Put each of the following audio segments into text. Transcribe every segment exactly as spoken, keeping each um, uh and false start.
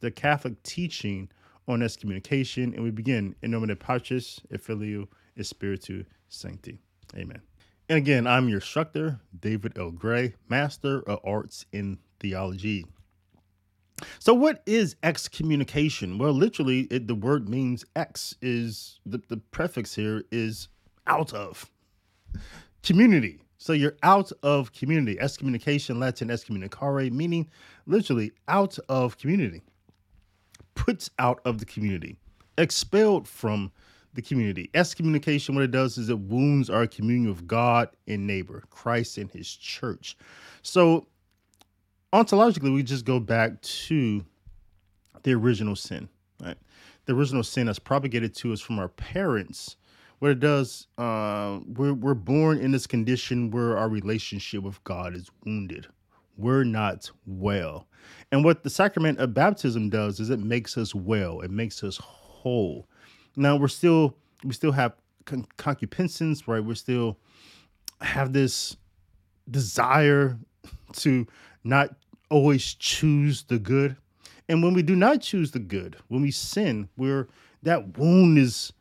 the Catholic teaching on excommunication, and we begin in nomine Patris et Filii et Spiritu Sancti. Amen. And again, I'm your instructor, David L. Gray, Master of Arts in Theology. So what is excommunication? Well, literally, it, the word means ex is, the, the prefix here is out of community. So you're out of community. Excommunication, Latin excommunicare, meaning literally out of community. Puts out of the community. Expelled from the community. Excommunication, what it does is it wounds our communion with God and neighbor, Christ and his church. So ontologically, we just go back to the original sin, right? The original sin that's propagated to us from our parents. What it does, uh, we're, we're born in this condition where our relationship with God is wounded. We're not well. And what the sacrament of baptism does is it makes us well. It makes us whole. Now, we're still, we still have con- concupiscence, right? We still have this desire to not always choose the good. And when we do not choose the good, when we sin, we're, that wound is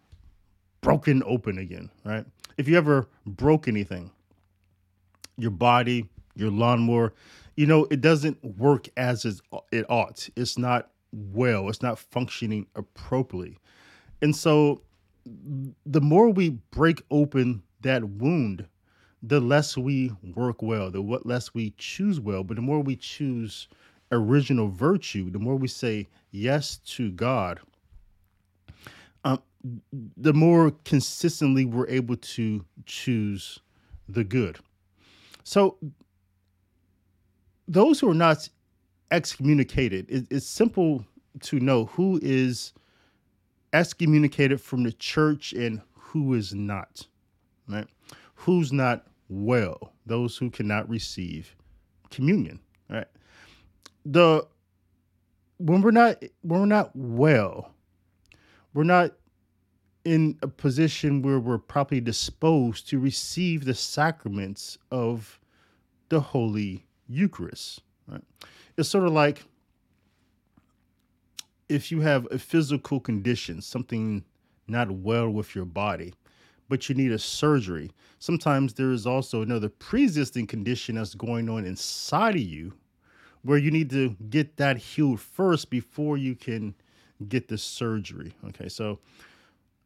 broken open again, right? If you ever broke anything, your body, your lawnmower, you know, it doesn't work as it ought. It's not well. It's not functioning appropriately. And so the more we break open that wound, the less we work well, the what less we choose well. But the more we choose original virtue, the more we say yes to God, um, the more consistently we're able to choose the good. So those who are not excommunicated, it, it's simple to know who is excommunicated from the church and who is not, right? Who's not well? Those who cannot receive communion, right? The when we're not when we're not well, we're not in a position where we're properly disposed to receive the sacraments of the Holy Eucharist, right? It's sort of like if you have a physical condition, something not well with your body, but you need a surgery. Sometimes there is also another pre-existing condition that's going on inside of you where you need to get that healed first before you can get the surgery. Okay, so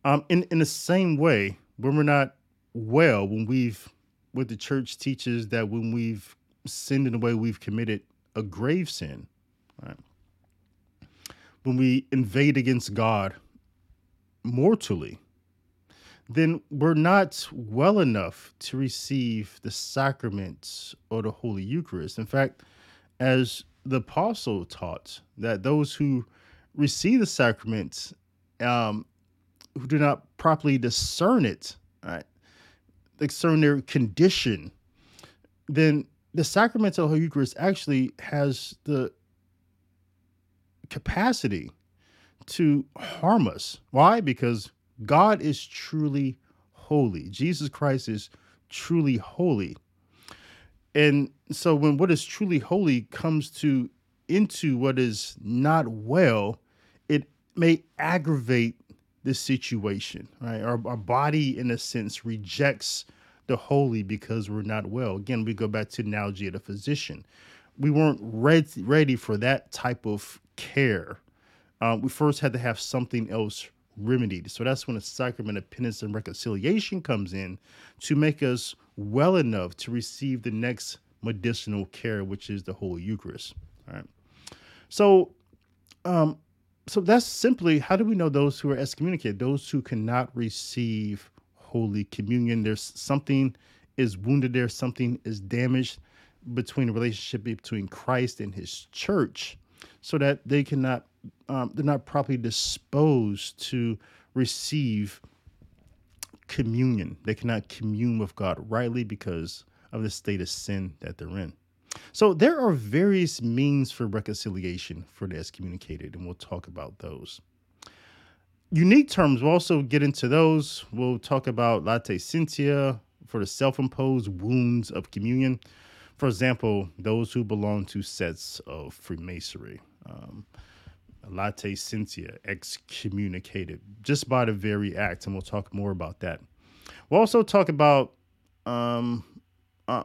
um, in, in the same way, when we're not well, when we've, what the church teaches that when we've sinned in a way we've committed a grave sin, right? When we invade against God mortally, then we're not well enough to receive the sacraments or the Holy Eucharist. In fact, as the apostle taught, that those who receive the sacraments, um, who do not properly discern it, right, discern their condition, then the sacrament of the Holy Eucharist actually has the capacity to harm us. Why? Because God is truly holy. Jesus Christ is truly holy. And so when what is truly holy comes to into what is not well, it may aggravate the situation, right? Our, our body, in a sense, rejects the holy because we're not well. Again, we go back to the analogy of the physician. We weren't ready, ready for that type of care. Uh, we first had to have something else remedied. So that's when the sacrament of penance and reconciliation comes in to make us well enough to receive the next medicinal care, which is the Holy Eucharist. All right. So, um, so that's simply, how do we know those who are excommunicated? Those who cannot receive Holy Communion. There's something is wounded there. Something is damaged between the relationship between Christ and his church so that they cannot Um, they're not properly disposed to receive communion. They cannot commune with God rightly because of the state of sin that they're in. So there are various means for reconciliation for the excommunicated, and we'll talk about those. Unique terms, we'll also get into those. We'll talk about latae sententiae for the self-imposed wounds of communion. For example, those who belong to sects of Freemasonry. Um, Latae sententiae, excommunicated, just by the very act. And we'll talk more about that. We'll also talk about um, uh,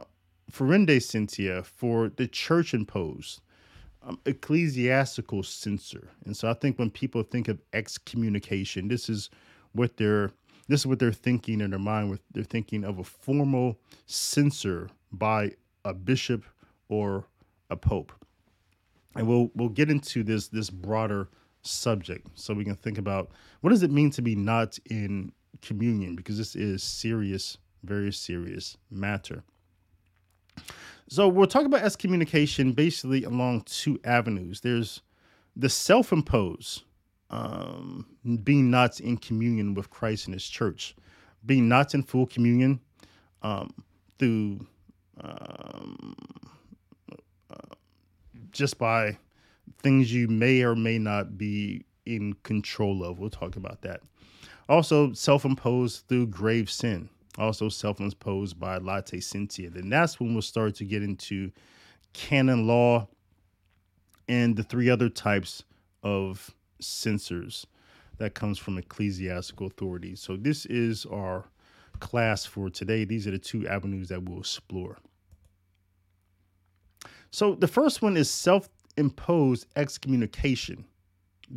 Ferendae sententiae, for the church imposed, um, ecclesiastical censor. And so I think when people think of excommunication, this is what they're this is what they're thinking in their mind. With they're thinking of a formal censor by a bishop or a pope. And we'll we'll get into this this broader subject, so we can think about what does it mean to be not in communion, because this is serious, very serious matter. So we'll talk about excommunication basically along two avenues. There's the self-imposed, um, being not in communion with Christ and his church, being not in full communion um, through um, uh, just by things you may or may not be in control of. We'll talk about that. Also self-imposed through grave sin. Also self-imposed by Latae sententiae. Then that's when we'll start to get into canon law and the three other types of censors that comes from ecclesiastical authority. So this is our class for today. These are the two avenues that we'll explore. So the first one is self-imposed excommunication,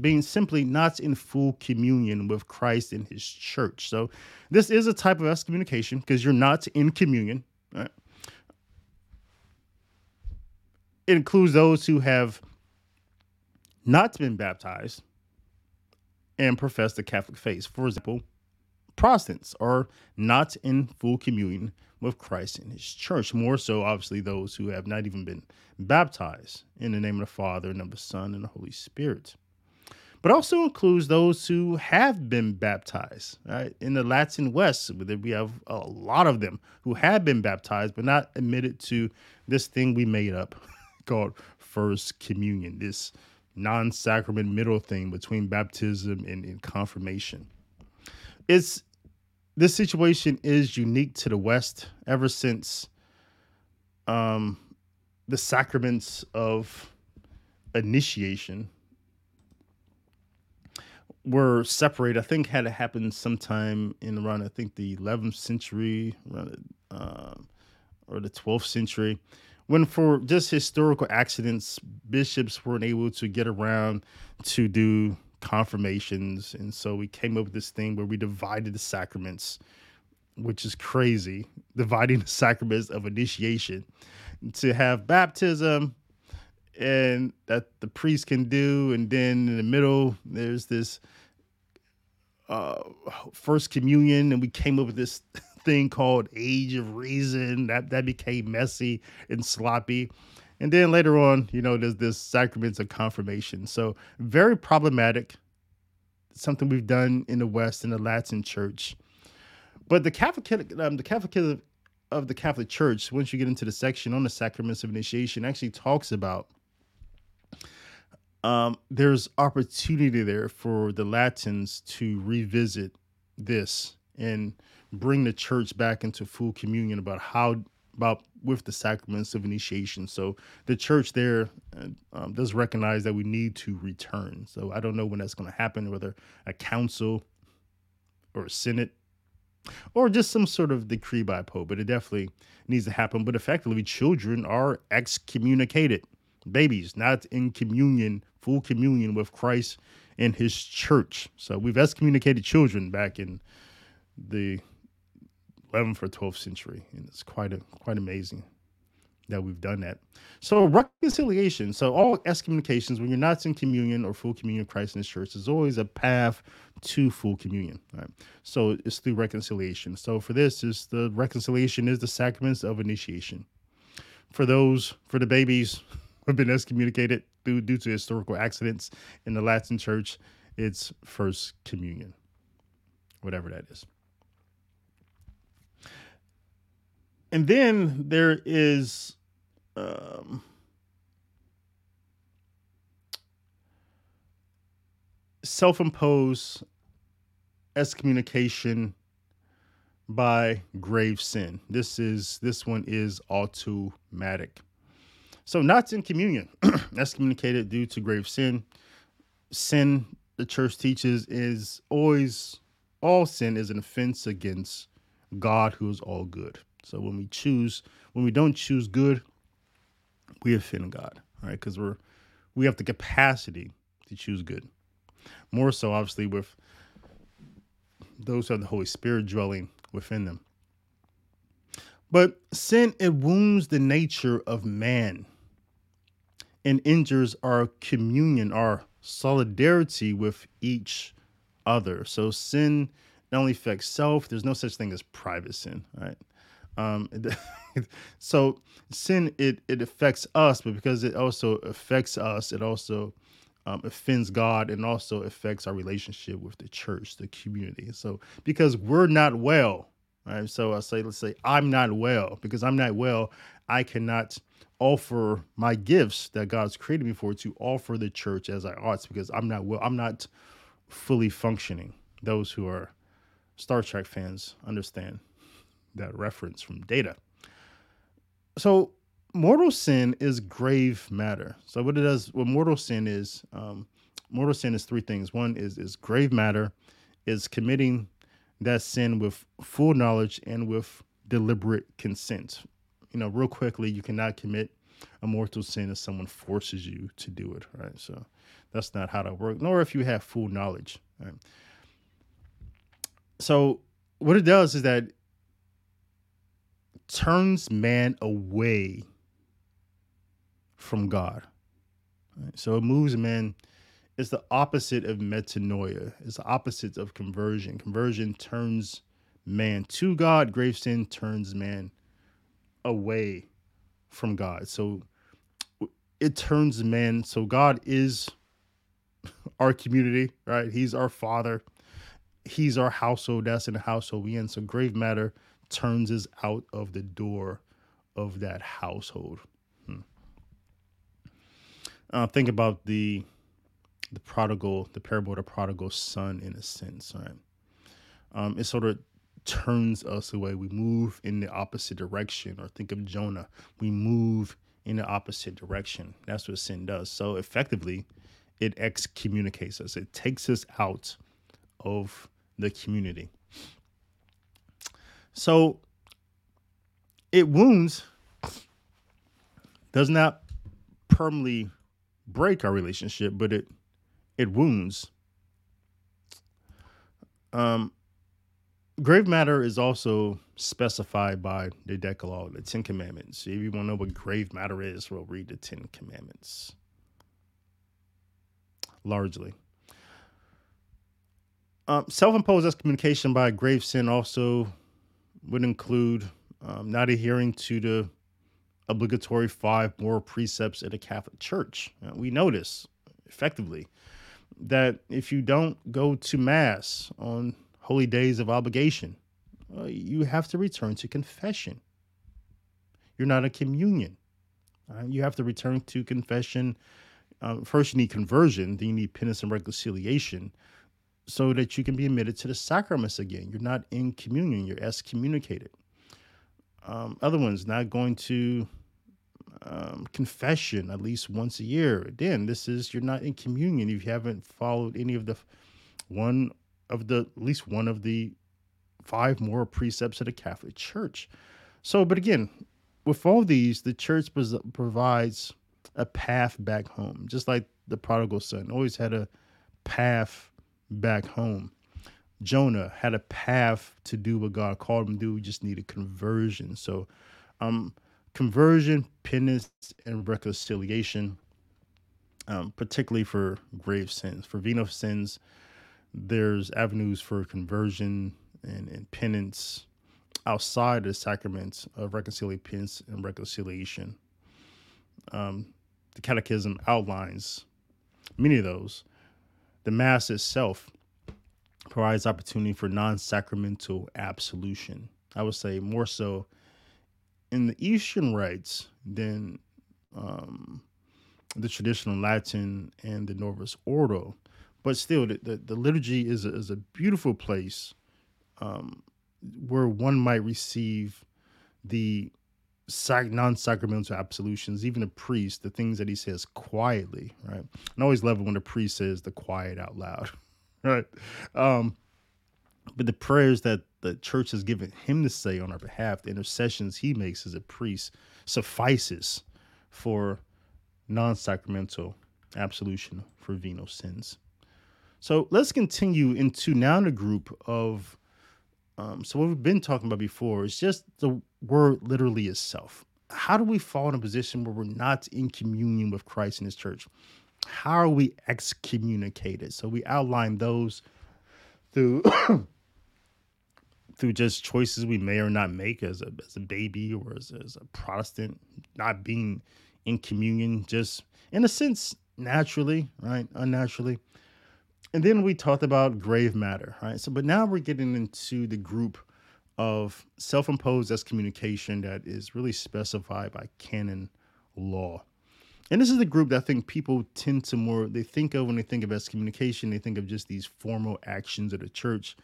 being simply not in full communion with Christ and his church. So this is a type of excommunication because you're not in communion. Right? It includes those who have not been baptized and profess the Catholic faith. For example, Protestants are not in full communion with Christ and his church. More so, obviously, those who have not even been baptized. In the name of the Father, and of the Son, and the Holy Spirit. But also includes those who have been baptized, right? In the Latin West, we have a lot of them who have been baptized, but not admitted to this thing we made up called First Communion, this non-sacrament middle thing between baptism and, and confirmation. It's this situation is unique to the West ever since um, the sacraments of initiation were separated. I think had it happened sometime in around, I think the eleventh century uh, or the twelfth century, when for just historical accidents, bishops weren't able to get around to do confirmations. And so we came up with this thing where we divided the sacraments, which is crazy, dividing the sacraments of initiation to have baptism and that the priest can do. And then in the middle, there's this uh, first communion. And we came up with this thing called Age of Reason. That that became messy and sloppy. And then later on, you know, there's this sacraments of confirmation. So very problematic, something we've done in the West, in the Latin Church. But the Catholic, um, the Catholic of the Catholic Church, once you get into the section on the sacraments of initiation, actually talks about Um, there's opportunity there for the Latins to revisit this and bring the church back into full communion about how about with the sacraments of initiation. So the church there um, does recognize that we need to return. So I don't know when that's going to happen, whether a council or a synod or just some sort of decree by Pope, but it definitely needs to happen. But effectively, children are excommunicated. Babies not in communion, full communion with Christ and his church. So we've excommunicated children back in the eleventh or twelfth century. And it's quite a, quite amazing that we've done that. So reconciliation. So all excommunications, when you're not in communion or full communion with Christ and his church, is always a path to full communion. Right? So it's through reconciliation. So for this, is the reconciliation is the sacraments of initiation. For those, for the babies have been excommunicated due, due to historical accidents in the Latin Church, it's First Communion, whatever that is. And then there is um, self-imposed excommunication by grave sin. This is this one is automatic. So not in communion, excommunicated due to grave sin. sin, the church teaches, is always, all sin is an offense against God, who is all good. So when we choose, when we don't choose good, we offend God, right? Because we're, we have the capacity to choose good. More so, obviously, with those who have the Holy Spirit dwelling within them. But sin, it wounds the nature of man and injures our communion, our solidarity with each other. So sin not only affects self, there's no such thing as private sin, right? Um, so sin, it, it affects us, but because it also affects us, it also um, offends God and also affects our relationship with the church, the community. So because we're not well, right? So I say, let's say I'm not well, because I'm not well, I cannot offer my gifts that God's created me for to offer the church as I ought, because I'm not well, I'm not fully functioning. Those who are Star Trek fans understand that reference from Data. So mortal sin is grave matter. So what it does, what mortal sin is, um, mortal sin is three things. One is, is grave matter, is committing that sin with full knowledge and with deliberate consent. You know, real quickly, you cannot commit a mortal sin if someone forces you to do it, right? So that's not how that works, nor if you have full knowledge, right? So what it does is that turns man away from God, right? So it moves man. It's the opposite of metanoia. It's the opposite of conversion. Conversion turns man to God. Grave sin turns man away from God. So it turns man. So God is our community, right? He's our father. He's our household. That's in the household we in. So grave matter turns us out of the door of that household. Hmm. Uh, think about the the prodigal, the parable of the prodigal son, in a sense, right? Um, it sort of turns us away. We move in the opposite direction. Or think of Jonah. We move in the opposite direction. That's what sin does. So effectively, it excommunicates us. It takes us out of the community. So it wounds, does not permanently break our relationship, but it It wounds. Um, grave matter is also specified by the Decalogue, the Ten Commandments. If you want to know what grave matter is, we'll read the Ten Commandments. Largely. Um, self-imposed excommunication by grave sin also would include um, not adhering to the obligatory five moral precepts of the Catholic Church. Now, we know this effectively, that if you don't go to mass on holy days of obligation, uh, you have to return to confession. You're not in communion. Uh, you have to return to confession. Um, first, you need conversion. Then you need penance and reconciliation so that you can be admitted to the sacraments again. You're not in communion. You're excommunicated. Um, other ones, not going to Um, confession at least once a year. Again, this is, you're not in communion if you haven't followed any of the one of the at least one of the five moral precepts of the Catholic Church. So, but again, with all these, the Church provides a path back home, just like the prodigal son always had a path back home. Jonah had a path to do what God called him to do. We just needed conversion. So, um. Conversion, penance, and reconciliation, um, particularly for grave sins. For venial sins, there's avenues for conversion and, and penance outside the sacraments of reconciliation, penance, and reconciliation. Um, the Catechism outlines many of those. The Mass itself provides opportunity for non-sacramental absolution. I would say more so in the Eastern rites than um, the traditional Latin and the Novus Ordo. But still, the, the, the liturgy is a, is a beautiful place um, where one might receive the non-sacramental absolutions, even a priest, the things that he says quietly, right? And I always love it when the priest says the quiet out loud, right? Um, but the prayers that the church has given him to say on our behalf, the intercessions he makes as a priest, suffices for non-sacramental absolution for venial sins. So let's continue into now the group of, um, so what we've been talking about before is just the word literally itself. How do we fall in a position where we're not in communion with Christ and his church? How are we excommunicated? So we outline those through through just choices we may or not make as a, as a baby or as, as a Protestant, not being in communion, just in a sense, naturally, right? Unnaturally. And then we talked about grave matter, right? So, but now we're getting into the group of self-imposed excommunication that is really specified by canon law. And this is the group that I think people tend to more, they think of when they think of excommunication, they think of just these formal actions of the church,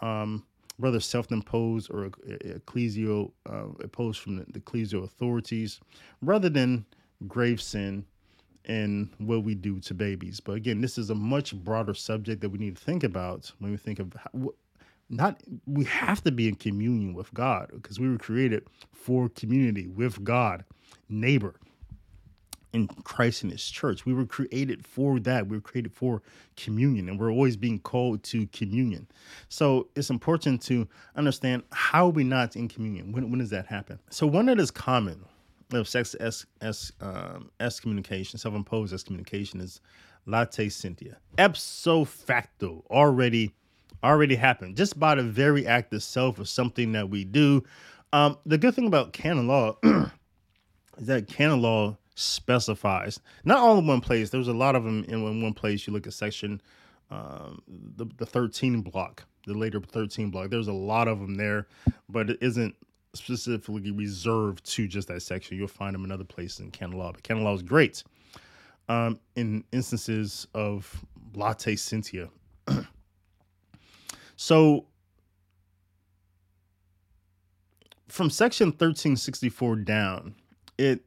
um, whether self-imposed or ecclesial, uh, imposed from the, the ecclesial authorities, rather than grave sin and what we do to babies. But again, this is a much broader subject that we need to think about when we think of how, not, we have to be in communion with God because we were created for community with God, neighbor, in Christ and his church. We were created for that. We were created for communion, and we're always being called to communion. So it's important to understand how are we not in communion. When, when does that happen? So one that is common of sex as, as, um, excommunication, self-imposed excommunication, is Latae sententiae. Ipso facto, already already happened, just by the very act itself of something that we do. Um, the good thing about canon law is that canon law specifies, not all in one place. There's a lot of them in one place. You look at section, um, the, the thirteen block, the later thirteen block. There's a lot of them there, but it isn't specifically reserved to just that section. You'll find them in other places in canon law, but canon law is great um, in instances of Latae sententiae. So from section thirteen sixty-four down, it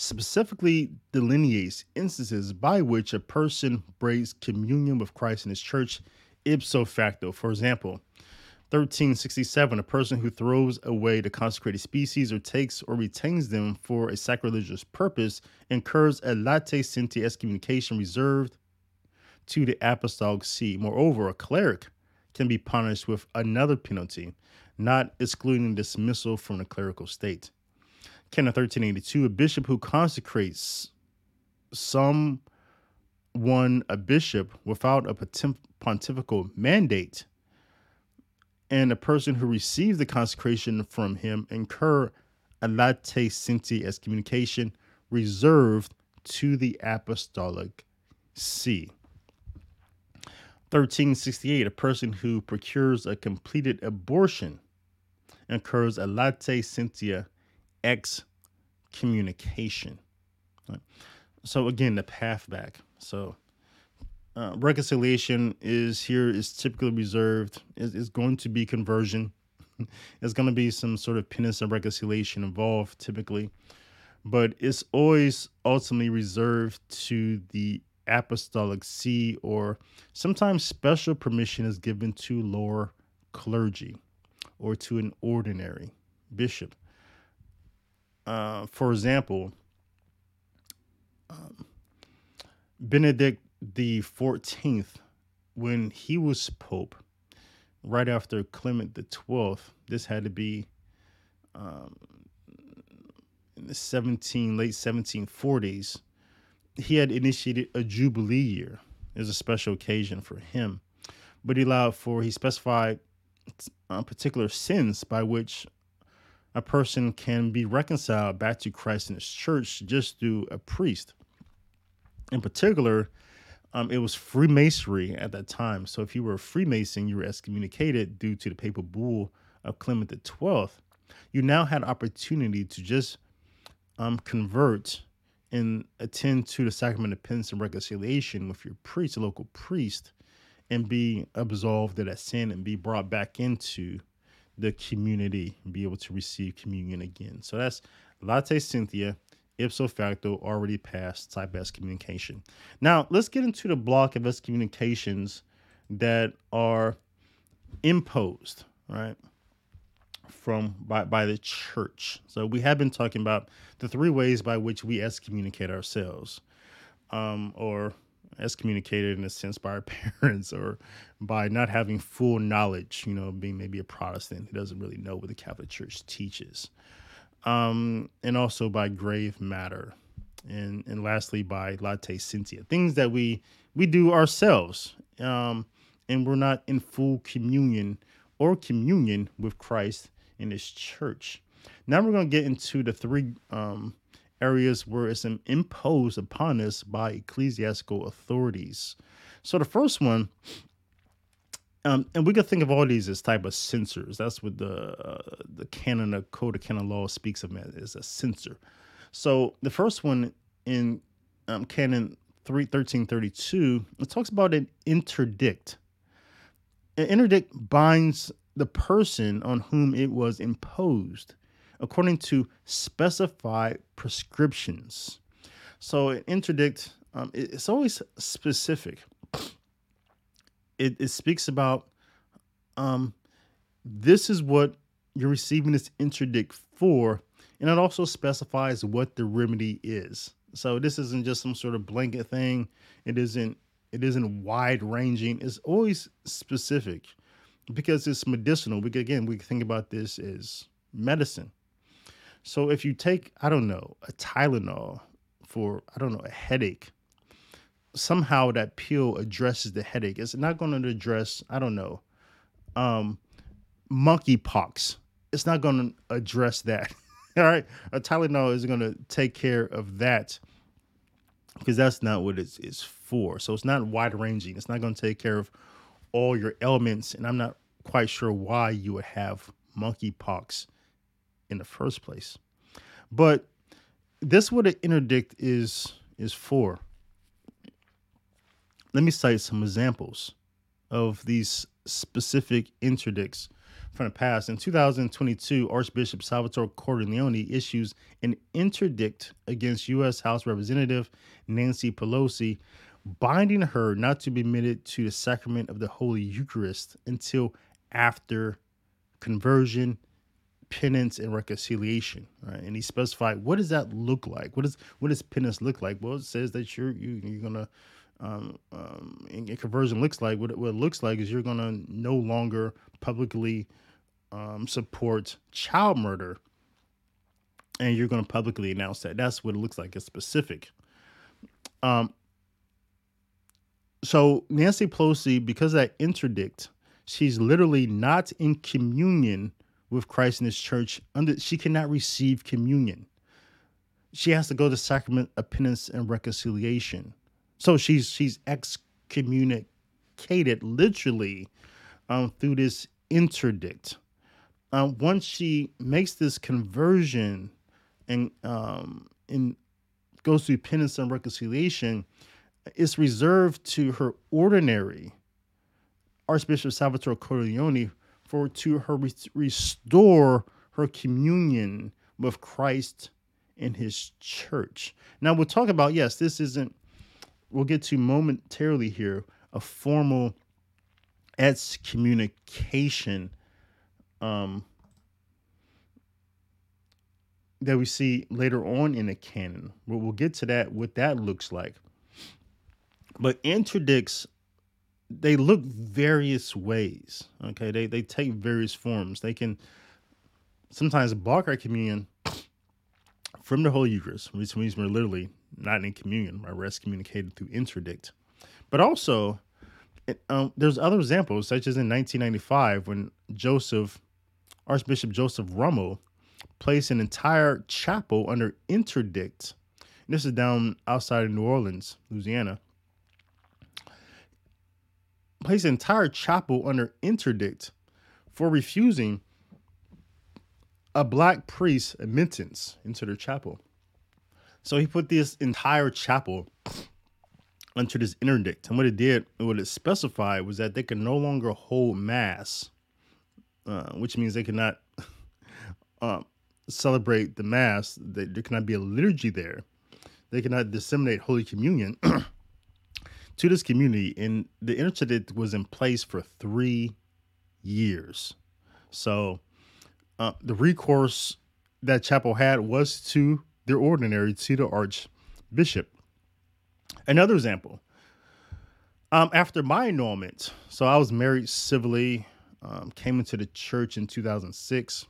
specifically delineates instances by which a person breaks communion with Christ and his church ipso facto. For example, thirteen sixty-seven, a person who throws away the consecrated species or takes or retains them for a sacrilegious purpose incurs a Latae sententiae excommunication reserved to the apostolic see. Moreover, a cleric can be punished with another penalty, not excluding dismissal from the clerical state. Canon thirteen eighty-two, a bishop who consecrates some one a bishop without a pontifical mandate, and a person who receives the consecration from him incur a Latae sententiae excommunication reserved to the apostolic see. thirteen sixty-eight, a person who procures a completed abortion incurs a Latae sententiae excommunication. Right. So again, the path back. So Uh, reconciliation is here is typically reserved. It's, it's going to be conversion. It's going to be some sort of penance and reconciliation involved typically, but it's always ultimately reserved to the apostolic see, or sometimes special permission is given to lower clergy or to an ordinary bishop. Uh, for example, um, Benedict the fourteenth, when he was Pope, right after Clement the twelfth, this had to be um, in the seventeen, late seventeen forties, he had initiated a Jubilee year as a special occasion for him. But he allowed for, he specified uh, particular sins by which a person can be reconciled back to Christ and his church just through a priest. In particular, Um, it was Freemasonry at that time. So if you were a Freemason, you were excommunicated due to the papal bull of Clement the twelfth. You now had opportunity to just um, convert and attend to the sacrament of penance and reconciliation with your priest, a local priest, and be absolved of that sin and be brought back into the community be able to receive communion again. So that's Latae sententiae, ipso facto, already passed type of excommunication. Now, let's get into the block of excommunications that are imposed, right, from by, by the church. So we have been talking about the three ways by which we excommunicate ourselves, um, or excommunicated in a sense by our parents, or by not having full knowledge, you know, being maybe a Protestant who doesn't really know what the Catholic Church teaches. Um, and also by grave matter. And and lastly, by Latae sententiae, things that we we do ourselves. Um, and we're not in full communion or communion with Christ in his church. Now we're going to get into the three um, areas where it's imposed upon us by ecclesiastical authorities. So the first one, um, and we can think of all these as type of censors. That's what the uh, the canon, the code of canon law speaks of as a censor. So the first one in um, canon three thirteen thirty two, it talks about an interdict. An interdict binds the person on whom it was imposed according to specified prescriptions. So an interdict, um, it, it's always specific. It, it speaks about um, this is what you're receiving this interdict for, and it also specifies what the remedy is. So this isn't just some sort of blanket thing. It isn't It isn't wide-ranging. It's always specific because it's medicinal. We Again, we think about this as medicine. So if you take, I don't know, a Tylenol for, I don't know, a headache, somehow that pill addresses the headache. It's not going to address, I don't know, um, monkeypox. It's not going to address that. All right? A Tylenol is going to take care of that, because that's not what it's, it's for. So it's not wide-ranging. It's not going to take care of all your ailments, and I'm not quite sure why you would have monkeypox in the first place. But that's what an interdict is is for. Let me cite some examples of these specific interdicts from the past. In two thousand twenty-two, Archbishop Salvatore Cordileone issues an interdict against U S House Representative Nancy Pelosi, binding her not to be admitted to the sacrament of the Holy Eucharist until after conversion, penance, and reconciliation. Right? And he specified, what does that look like? What, is, what does penance look like? Well, it says that you're, you, you're going to, um, um, and, and conversion looks like, what it, what it looks like is you're going to no longer publicly um, support child murder, and you're going to publicly announce that. That's what it looks like. It's specific. Um. So Nancy Pelosi, because of that interdict, she's literally not in communion with Christ in his church. Under she cannot receive communion. She has to go to sacrament of penance and reconciliation. So she's she's excommunicated literally um, through this interdict. Um, once she makes this conversion and um, and goes through penance and reconciliation, it's reserved to her ordinary, Archbishop Salvatore Cordileone, for to her re- restore her communion with Christ and his church. Now we'll talk about, yes, this isn't, we'll get to momentarily here, a formal excommunication um, that we see later on in the canon. We'll, we'll get to that, what that looks like. But interdicts, they look various ways, okay? They they take various forms. They can sometimes block our communion from the Holy Eucharist, which means we're literally not in communion, right? We're excommunicated through interdict. But also, it, um, there's other examples, such as in nineteen ninety-five, when Joseph, Archbishop Joseph Rummel, placed an entire chapel under interdict. And this is down outside of New Orleans, Louisiana. Placed an entire chapel under interdict for refusing a black priest admittance into their chapel. So he put this entire chapel under this interdict. And what it did, what it specified was that they could no longer hold mass. uh, which means they cannot um, celebrate the Mass. They, there cannot be a liturgy there. They cannot disseminate Holy Communion to this community. And the interdict was in place for three years. So uh, the recourse that chapel had was to their ordinary, to the Archbishop. Another example, um, after my annulment, so I was married civilly, um, came into the church in two thousand six.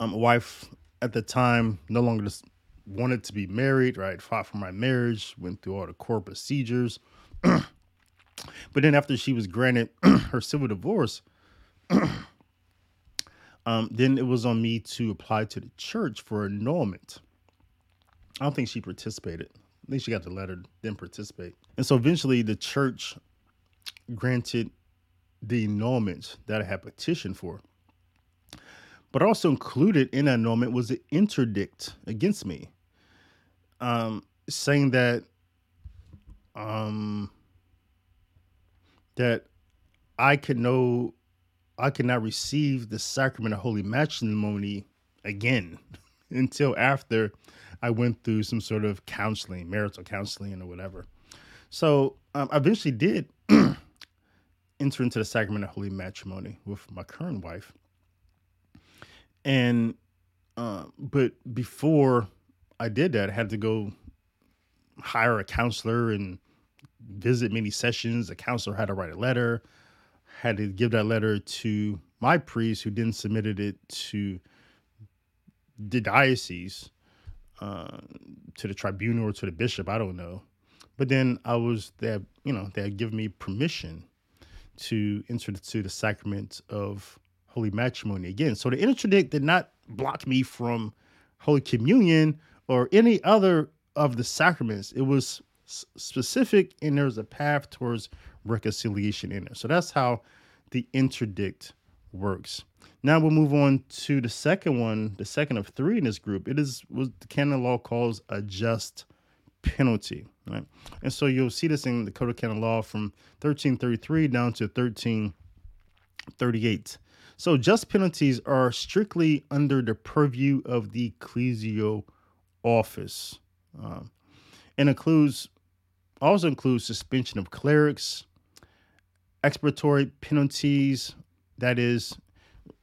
Um, my wife at the time no longer wanted to be married, right? Fought for my marriage, went through all the court procedures. But then after she was granted her civil divorce, um, then it was on me to apply to the church for annulment. I don't think she participated. I think she got the letter, didn't participate. And so eventually the church granted the annulment that I had petitioned for. But also included in that annulment was an interdict against me, um, saying that um, that I could no, I could not receive the sacrament of holy matrimony again until after I went through some sort of counseling, marital counseling or whatever. So um, I eventually did enter into the sacrament of holy matrimony with my current wife. And, uh, but before I did that, I had to go hire a counselor and visit many sessions. The counselor had to write a letter, had to give that letter to my priest, who then submitted it to the diocese, uh, to the tribunal or to the bishop. I don't know. But then I was, they had, you know, they had given me permission to enter to the sacrament of holy matrimony again. So the interdict did not block me from Holy Communion or any other of the sacraments. It was s- specific, and there was a path towards reconciliation in there. So that's how the interdict works. Now we'll move on to the second one, the second of three in this group. It is what the canon law calls a just penalty, right? And so you'll see this in the Code of Canon Law from thirteen thirty-three down to thirteen thirty-eight. So just penalties are strictly under the purview of the ecclesial office, um, and includes also includes suspension of clerics, expiatory penalties, that is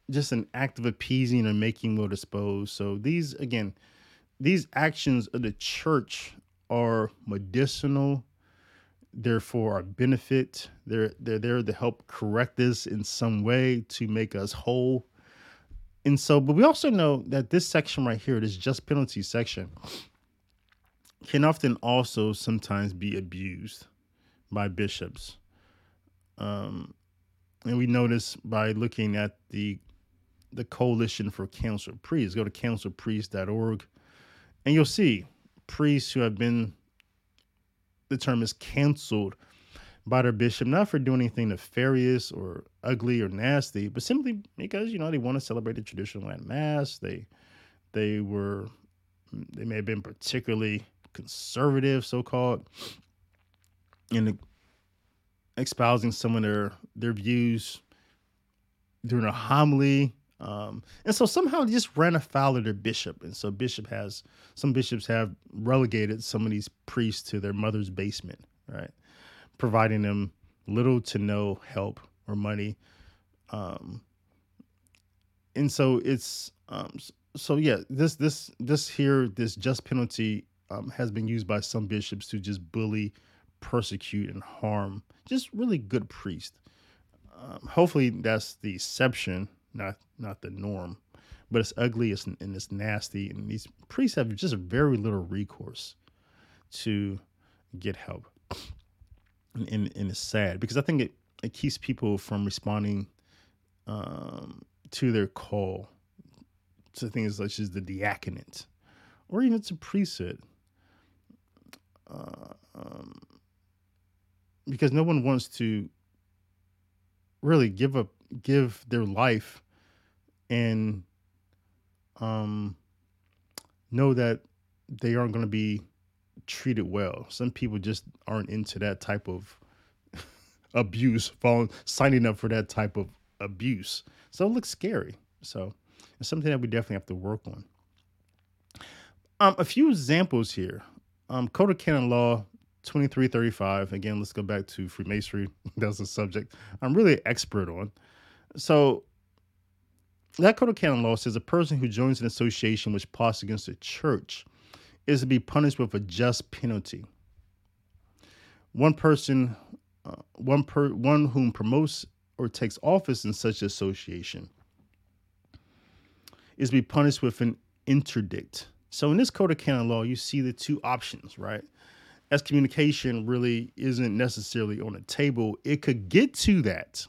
just an act of appeasing or making will dispose. So these, again, these actions of the church are medicinal, therefore our benefit. They're, they're there to help correct us in some way, to make us whole. And so, but we also know that this section right here, this just penalty section, can often also sometimes be abused by bishops. Um, and we know this by looking at the, the Coalition for Canceled Priests. Go to canceled priests dot org and you'll see priests who have been, the term is canceled by their bishop, not for doing anything nefarious or ugly or nasty, but simply because, you know, they want to celebrate the traditional Latin Mass. They, they were, they may have been particularly conservative, so-called, in espousing some of their, their views during a homily. Um, and so somehow they just ran afoul of their bishop. And so bishop has, some bishops have relegated some of these priests to their mother's basement, right? Providing them little to no help or money. Um, and so it's, um, so yeah, this, this, this here, this just penalty, um, has been used by some bishops to just bully, persecute, and harm just really good priests. Um, hopefully that's the exception, Not not the norm, but it's ugly it's, and it's nasty. And these priests have just very little recourse to get help. And, and, and it's sad because I think it, it keeps people from responding um, to their call, to things such as the diaconate or even to priesthood. Uh, um, because no one wants to really give up, give their life and um, know that they aren't going to be treated well. Some people just aren't into that type of abuse, falling, signing up for that type of abuse. So it looks scary. So it's something that we definitely have to work on. Um, a few examples here. Um, Code of Canon Law twenty-three thirty-five. Again, let's go back to Freemasonry. That's a subject I'm really an expert on. So that Code of Canon Law says a person who joins an association which plots against the church is to be punished with a just penalty. One person, uh, one per, one whom promotes or takes office in such association is to be punished with an interdict. So in this Code of Canon Law, you see the two options, right? Excommunication really isn't necessarily on the table. It could get to that.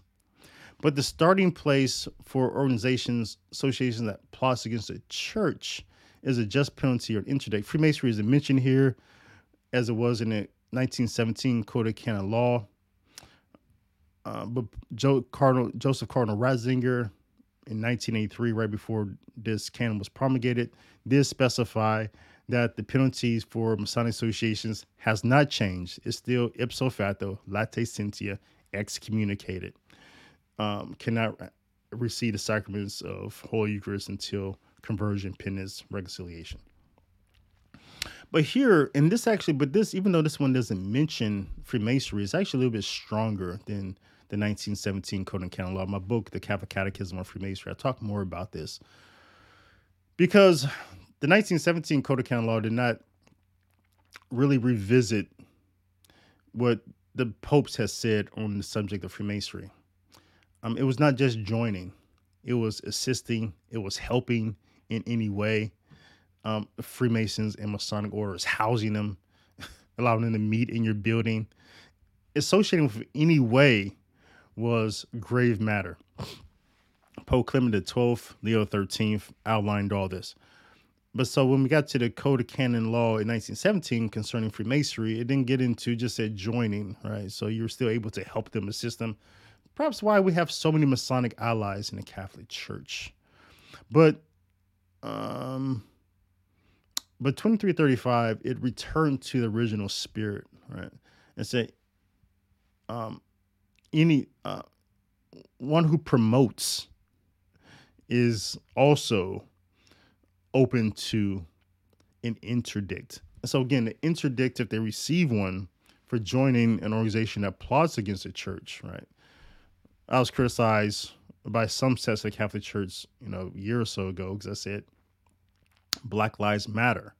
But the starting place for organizations, associations that plots against the church is a just penalty or an interdict. Freemasonry is mentioned here as it was in the nineteen seventeen Code of Canon Law. Uh, but Joe Cardinal, Joseph Cardinal Ratzinger in nineteen eighty-three, right before this canon was promulgated, did specify that the penalties for Masonic associations has not changed. It's still ipso facto, latae sententiae, excommunicated. Um, cannot receive the sacraments of Holy Eucharist until conversion, penance, reconciliation. But here, and this actually, but this, even though this one doesn't mention Freemasonry, it's actually a little bit stronger than the nineteen seventeen Code and Canon Law. My book, The Catholic Catechism on Freemasonry, I talk more about this because the nineteen seventeen Code of Canon Law did not really revisit what the popes had said on the subject of Freemasonry. Um, it was not just joining, it was assisting, it was helping in any way. Um, Freemasons and Masonic orders, housing them, allowing them to meet in your building, associating with any way was grave matter. Pope Clement the twelfth, Leo the thirteenth outlined all this. But so when we got to the Code of Canon Law in nineteen seventeen concerning Freemasonry, it didn't get into just that joining, right? So you're still able to help them, assist them. Perhaps why we have so many Masonic allies in the Catholic Church. But um, but twenty-three thirty-five, it returned to the original spirit, right? And said, um, any uh, one who promotes is also open to an interdict. So again, the interdict, if they receive one for joining an organization that plots against the church, right? I was criticized by some sets of the Catholic Church, you know, a year or so ago, because I said Black Lives Matter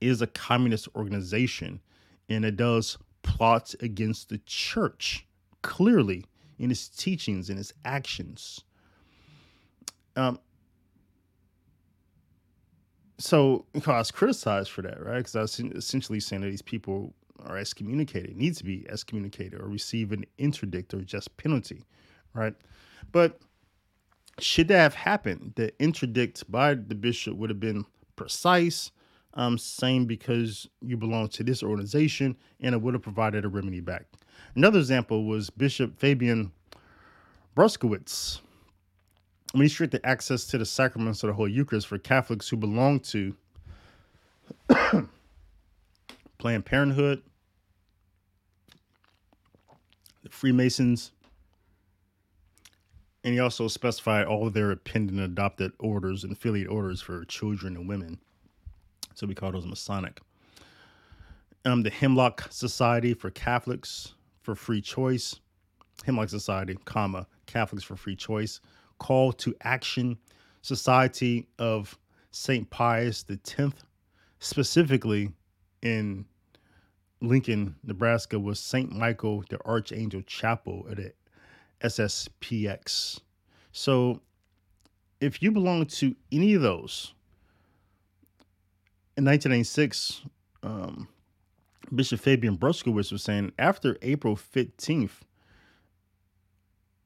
is a communist organization and it does plots against the church clearly in its teachings and its actions. Um, so I was criticized for that, right? Because I was essentially saying that these people are excommunicated, need to be excommunicated or receive an interdict or just penalty. Right. But should that have happened, the interdict by the bishop would have been precise, um, saying because you belong to this organization, and it would have provided a remedy back. Another example was Bishop Fabian Bruskewitz. When he restricted access to the sacraments of the Holy Eucharist for Catholics who belong to Planned Parenthood, the Freemasons, and he also specified all their appendant adopted orders and affiliate orders for children and women. So we call those Masonic. Um, the Hemlock Society for Catholics for Free Choice, Hemlock Society, comma, Catholics for Free Choice, Call to Action, Society of Saint Pius the Tenth, specifically in Lincoln, Nebraska, was Saint Michael the Archangel Chapel at it. S S P X. So if you belong to any of those, in nineteen ninety-six, um, Bishop Fabian Bruskewitz was saying after April fifteenth,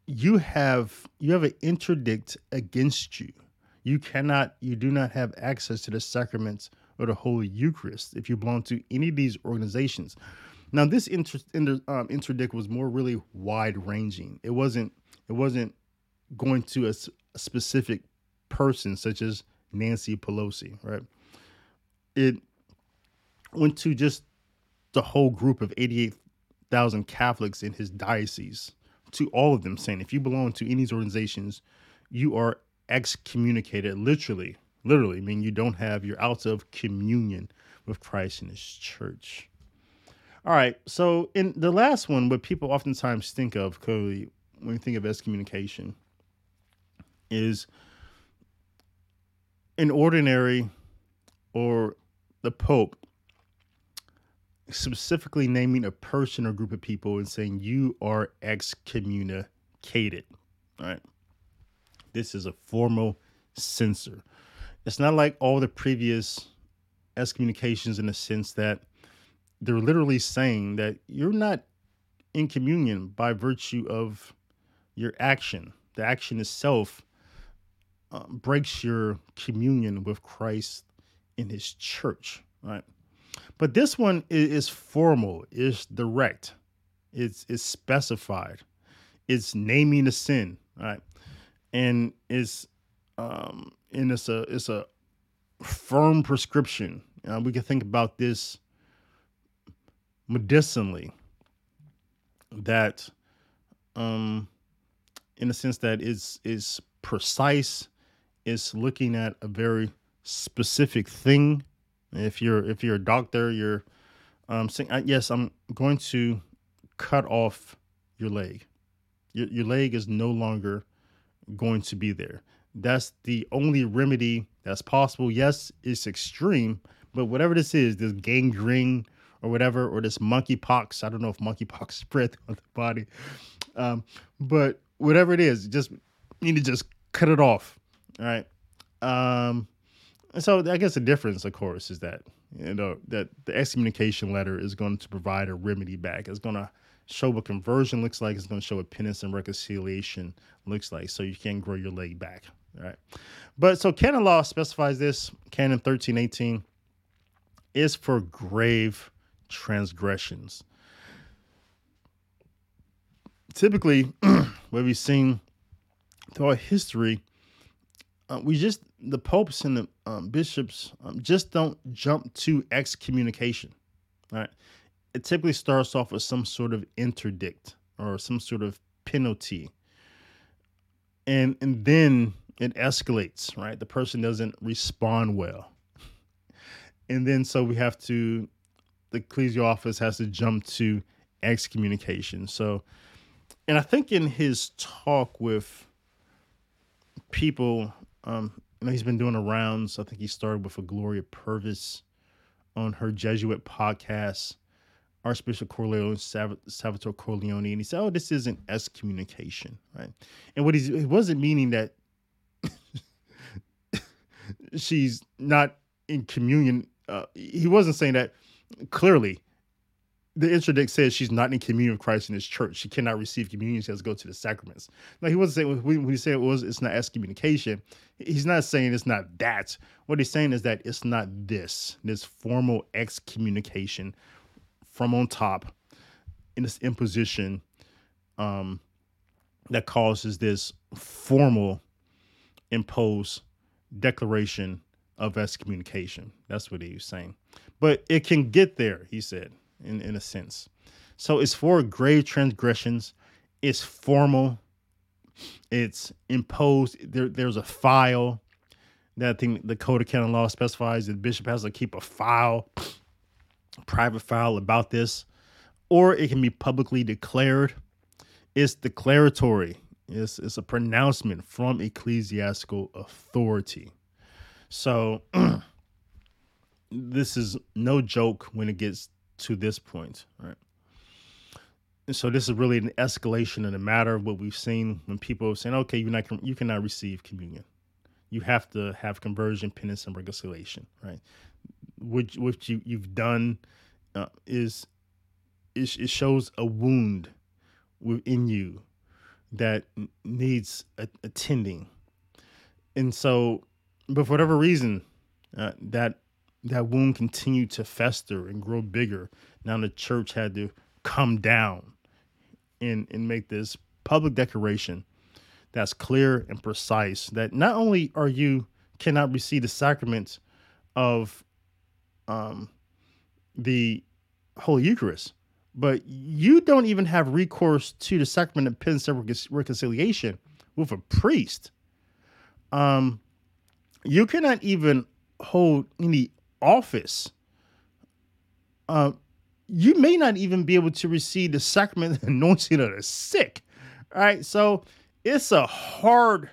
you have you have an interdict against you. You cannot, you do not have access to the sacraments or the Holy Eucharist if you belong to any of these organizations. Now, this inter, inter, um, interdict was more really wide ranging. It wasn't it wasn't going to a, a specific person such as Nancy Pelosi. Right. It went to just the whole group of eighty-eight thousand Catholics in his diocese to all of them, saying if you belong to any of these organizations, you are excommunicated, literally, literally, meaning you don't have, you're out of communion with Christ and his church. All right, so in the last one, what people oftentimes think of, clearly, when you think of excommunication, is an ordinary or the Pope specifically naming a person or group of people and saying you are excommunicated. All right. This is a formal censor. It's not like all the previous excommunications in the sense that they're literally saying that you're not in communion by virtue of your action. The action itself uh, breaks your communion with Christ in his church, right? But this one is, is formal, is direct, it's it's specified, it's naming a sin, right? And it's um and it's a it's a firm prescription. Uh, we can think about this medicinally, that um in a sense that is is precise, it's looking at a very specific thing. If you're if you're a doctor, you're um, saying, yes, I'm going to cut off your leg. Your your leg is no longer going to be there. That's the only remedy that's possible. Yes, it's extreme, but whatever this is, this gangrene or whatever, or this monkeypox. I don't know if monkeypox spread on the body, um, but whatever it is, just you need to just cut it off. All right. Um, So I guess the difference, of course, is that, you know, that the excommunication letter is going to provide a remedy back. It's going to show what conversion looks like. It's going to show what penance and reconciliation looks like. So you can grow your leg back. All right. But so canon law specifies this. Canon thirteen eighteen is for grave transgressions. Typically, what we've seen throughout history, Uh, we just, the popes and the um, bishops um, just don't jump to excommunication, right? It typically starts off with some sort of interdict or some sort of penalty. And and then it escalates, right? The person doesn't respond well. And then so we have to, the ecclesial office has to jump to excommunication. So, and I think in his talk with people, Um, you know, he's been doing the rounds. I think he started with a Gloria Purvis on her Jesuit podcast, Archbishop Corleone, Sav- Salvatore Cordileone, and he said, "Oh, this isn't excommunication, right?" And what he's, he wasn't meaning that she's not in communion. Uh, he wasn't saying that. Clearly, the interdict says she's not in communion with Christ in his church. She cannot receive communion. She has to go to the sacraments. Now, he wasn't saying, when he said it was, it's not excommunication, he's not saying it's not that. What he's saying is that it's not this, this formal excommunication from on top in this imposition um, that causes this formal imposed declaration of excommunication. That's what he was saying. But it can get there, he said. In, in a sense. So it's for grave transgressions. It's formal. It's imposed. There, there's a file. That thing, the Code of Canon Law specifies that the bishop has to keep a file, a private file about this, or it can be publicly declared. It's declaratory. It's, it's a pronouncement from ecclesiastical authority. So this is no joke when it gets to this point, right? And so this is really an escalation in the matter of what we've seen when people are saying, okay, you're not, you cannot receive communion. You have to have conversion, penance, and reconciliation, right? Which, which you, you've done uh, is, is, it shows a wound within you that needs a, attending. And so, but for whatever reason, uh, that that wound continued to fester and grow bigger. Now the church had to come down and, and make this public declaration that's clear and precise, that not only are you cannot receive the sacrament of um, the Holy Eucharist, but you don't even have recourse to the sacrament of penance and reconciliation with a priest. Um, you cannot even hold any office. Uh, you may not even be able to receive the sacrament of the anointing of the sick. All right, so it's a hard,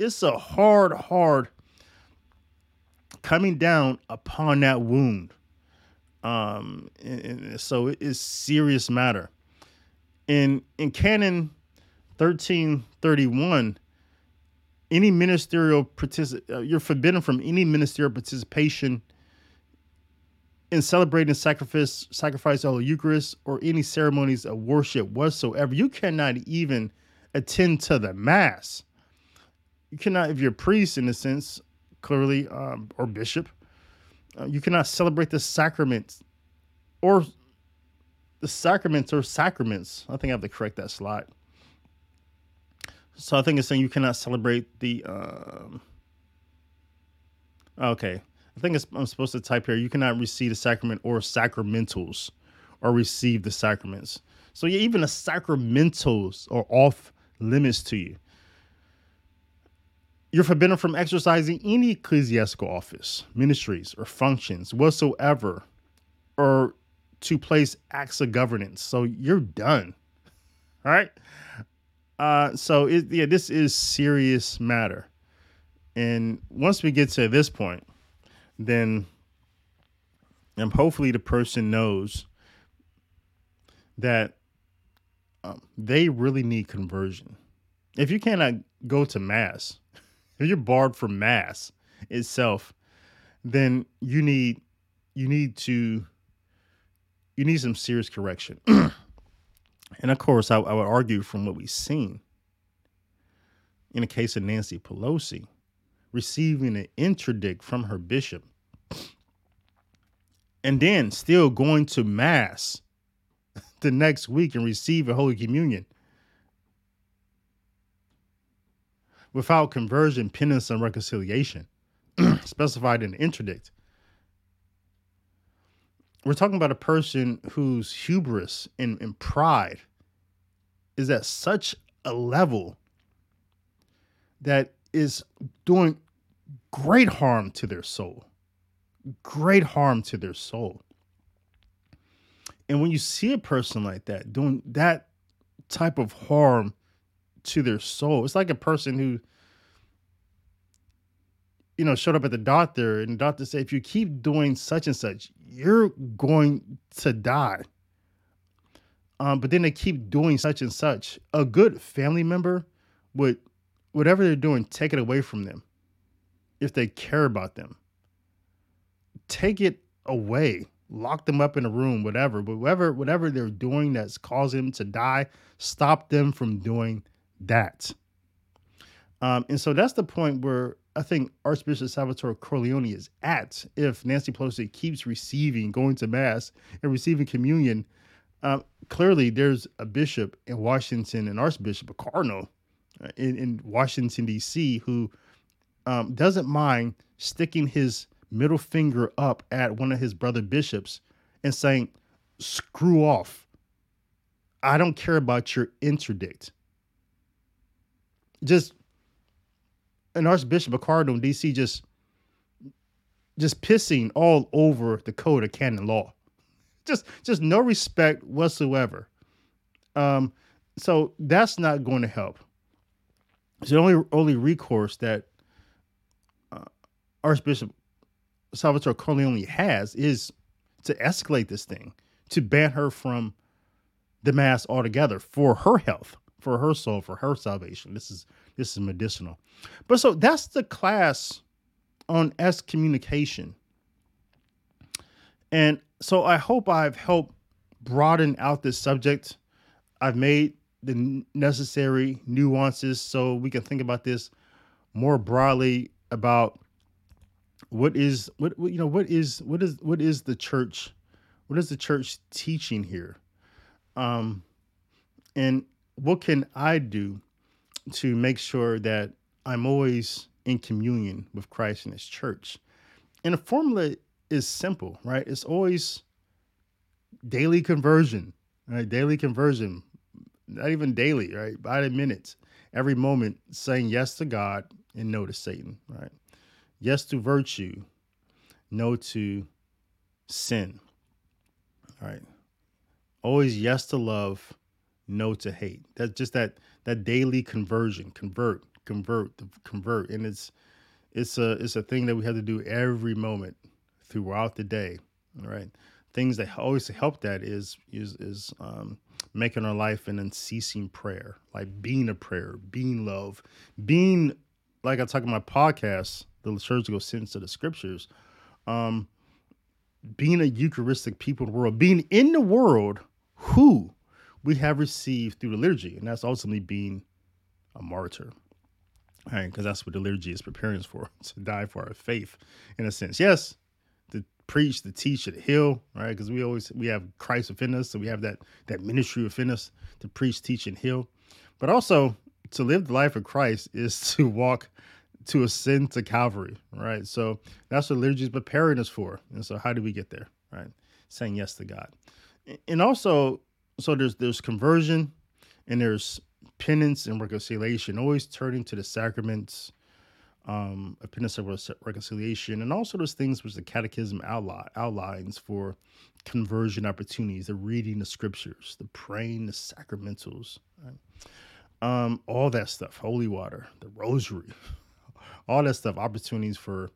it's a hard, hard coming down upon that wound. Um, and, and so it is serious matter. In in Canon thirteen thirty-one, any ministerial particip uh, you're forbidden from any ministerial participation in celebrating sacrifice, sacrifice of the Eucharist, or any ceremonies of worship whatsoever. You cannot even attend to the Mass. You cannot, if you're a priest, in a sense, clearly, um, or bishop, uh, you cannot celebrate the sacraments or the sacraments or sacraments. I think I have to correct that slide. So I think it's saying you cannot celebrate the, um, okay. I think it's, I'm supposed to type here. You cannot receive the sacrament or sacramentals, or receive the sacraments. So yeah, even the sacramentals are off limits to you. You're forbidden from exercising any ecclesiastical office, ministries, or functions whatsoever, or to place acts of governance. So you're done. All right. Uh, so it, yeah, this is serious matter. And once we get to this point, then um, hopefully the person knows that um, they really need conversion. If you cannot go to Mass, if you're barred from Mass itself, then you need you need to you need some serious correction. And of course, I, I would argue from what we've seen in the case of Nancy Pelosi receiving an interdict from her bishop, and then still going to Mass the next week and receive a Holy Communion without conversion, penance, and reconciliation specified in the interdict. We're talking about a person whose hubris and, and pride is at such a level that is doing great harm to their soul. Great harm to their soul. And when you see a person like that doing that type of harm to their soul, it's like a person who, you know, showed up at the doctor and the doctor said, if you keep doing such and such, you're going to die. Um, but then they keep doing such and such. A good family member would, whatever they're doing, take it away from them. If they care about them, take it away, lock them up in a room, whatever, but whatever, whatever they're doing that's causing them to die, stop them from doing that. Um, and so that's the point where I think Archbishop Salvatore Cordileone is at. If Nancy Pelosi keeps receiving, going to Mass and receiving communion, uh, clearly there's a bishop in Washington, an archbishop, a cardinal uh, in, in Washington, D C, who um, doesn't mind sticking his middle finger up at one of his brother bishops and saying, screw off. I don't care about your interdict. Just an archbishop, a cardinal in D C, just, just pissing all over the code of canon law. Just, just no respect whatsoever. Um, so that's not going to help. It's the only, only recourse that uh, Archbishop Salvatore Cordileone has is to escalate this thing, to ban her from the Mass altogether for her health, for her soul, for her salvation. This is this is medicinal. But so that's the class on excommunication. And so I hope I've helped broaden out this subject. I've made the necessary nuances so we can think about this more broadly about what is what you know what is what is what is the church what is the church teaching here, um and what can I do to make sure that I'm always in communion with Christ and his church? And the formula is simple, right? It's always daily conversion, right? Daily conversion, not even daily, right? By the minutes, every moment, saying yes to God and no to Satan, right? Yes to virtue, no to sin, right? Always yes to love, no to hate. That's just that that daily conversion, convert, convert, convert. And it's it's a it's a thing that we have to do every moment throughout the day, right? Things that always help that is is is um, making our life an unceasing prayer, like being a prayer, being love, being, like I talk in my podcast, the liturgical sense of the scriptures, um, being a Eucharistic people in the world, being in the world who we have received through the liturgy. And that's ultimately being a martyr, right? Because that's what the liturgy is preparing us for, to die for our faith in a sense. Yes, to preach, to teach, to heal, right? Because we always, we have Christ within us. So we have that, that ministry within us to preach, teach, and heal. But also to live the life of Christ is to walk, to ascend to Calvary, right? So that's what liturgy is preparing us for. And so how do we get there, right? Saying yes to God. And also, so there's there's conversion and there's penance and reconciliation, always turning to the sacraments um, of penance and reconciliation. And also those things which the catechism outline, outlines for conversion opportunities, the reading the scriptures, the praying, the sacramentals, right? Um, all that stuff, holy water, the rosary, all that stuff, opportunities for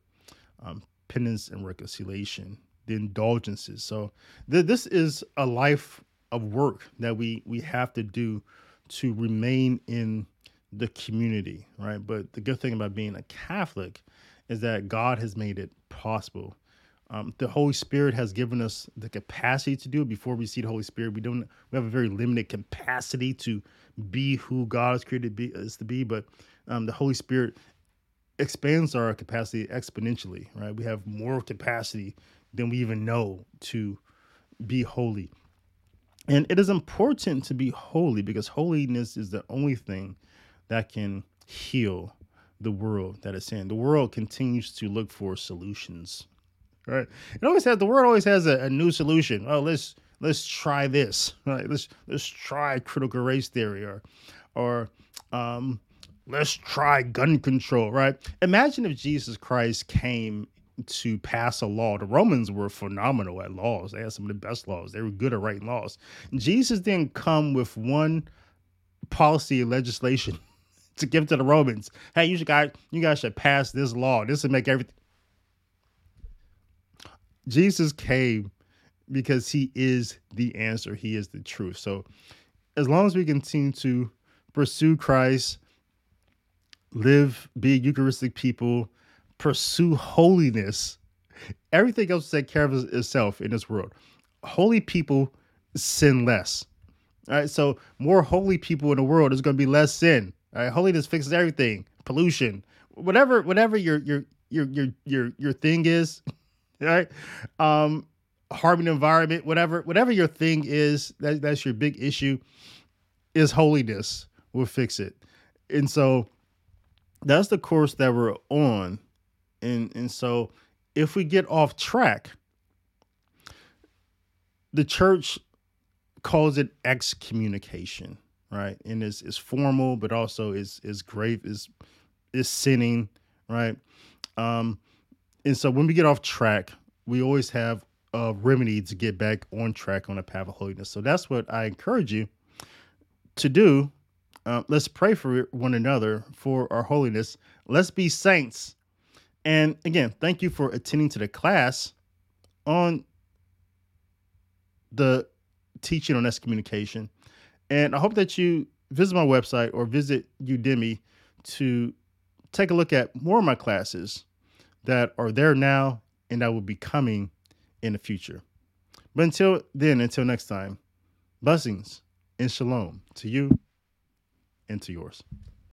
um, penance and reconciliation, the indulgences. So th- this is a life of work that we we have to do to remain in the community, right? But the good thing about being a Catholic is that God has made it possible. Um, the Holy Spirit has given us the capacity to do it. Before we see the Holy Spirit, we don't we have a very limited capacity to be who God has created be, us to be. But um, the Holy Spirit expands our capacity exponentially, right? We have more capacity than we even know to be holy. And it is important to be holy because holiness is the only thing that can heal the world that it's in. The world continues to look for solutions, right? It always has, the world always has a, a new solution. Oh, let's, let's try this, right? Let's, let's try critical race theory or, or, um, let's try gun control, right? Imagine if Jesus Christ came to pass a law. The Romans were phenomenal at laws. They had some of the best laws. They were good at writing laws. Jesus didn't come with one policy and legislation to give to the Romans. Hey, you guys, you guys should pass this law. This would make everything. Jesus came because he is the answer. He is the truth. So as long as we continue to pursue Christ, live, be a Eucharistic people, pursue holiness, everything else will take care of itself in this world. Holy people sin less. All right, so more holy people in the world is going to be less sin. All right, holiness fixes everything. Pollution, whatever, whatever your your your your your your thing is, right? Um, harming the environment, whatever, whatever your thing is, that that's your big issue. Is holiness will fix it, and so. That's the course that we're on. And, and so if we get off track, the church calls it excommunication, right? And it's, it's formal, but also is is grave, is is sinning, right? Um, and so when we get off track, we always have a remedy to get back on track on the path of holiness. So that's what I encourage you to do. Uh, let's pray for one another for our holiness. Let's be saints. And again, thank you for attending to the class on the teaching on excommunication. And I hope that you visit my website or visit Udemy to take a look at more of my classes that are there now and that will be coming in the future. But until then, until next time, blessings and shalom to you. Into yours.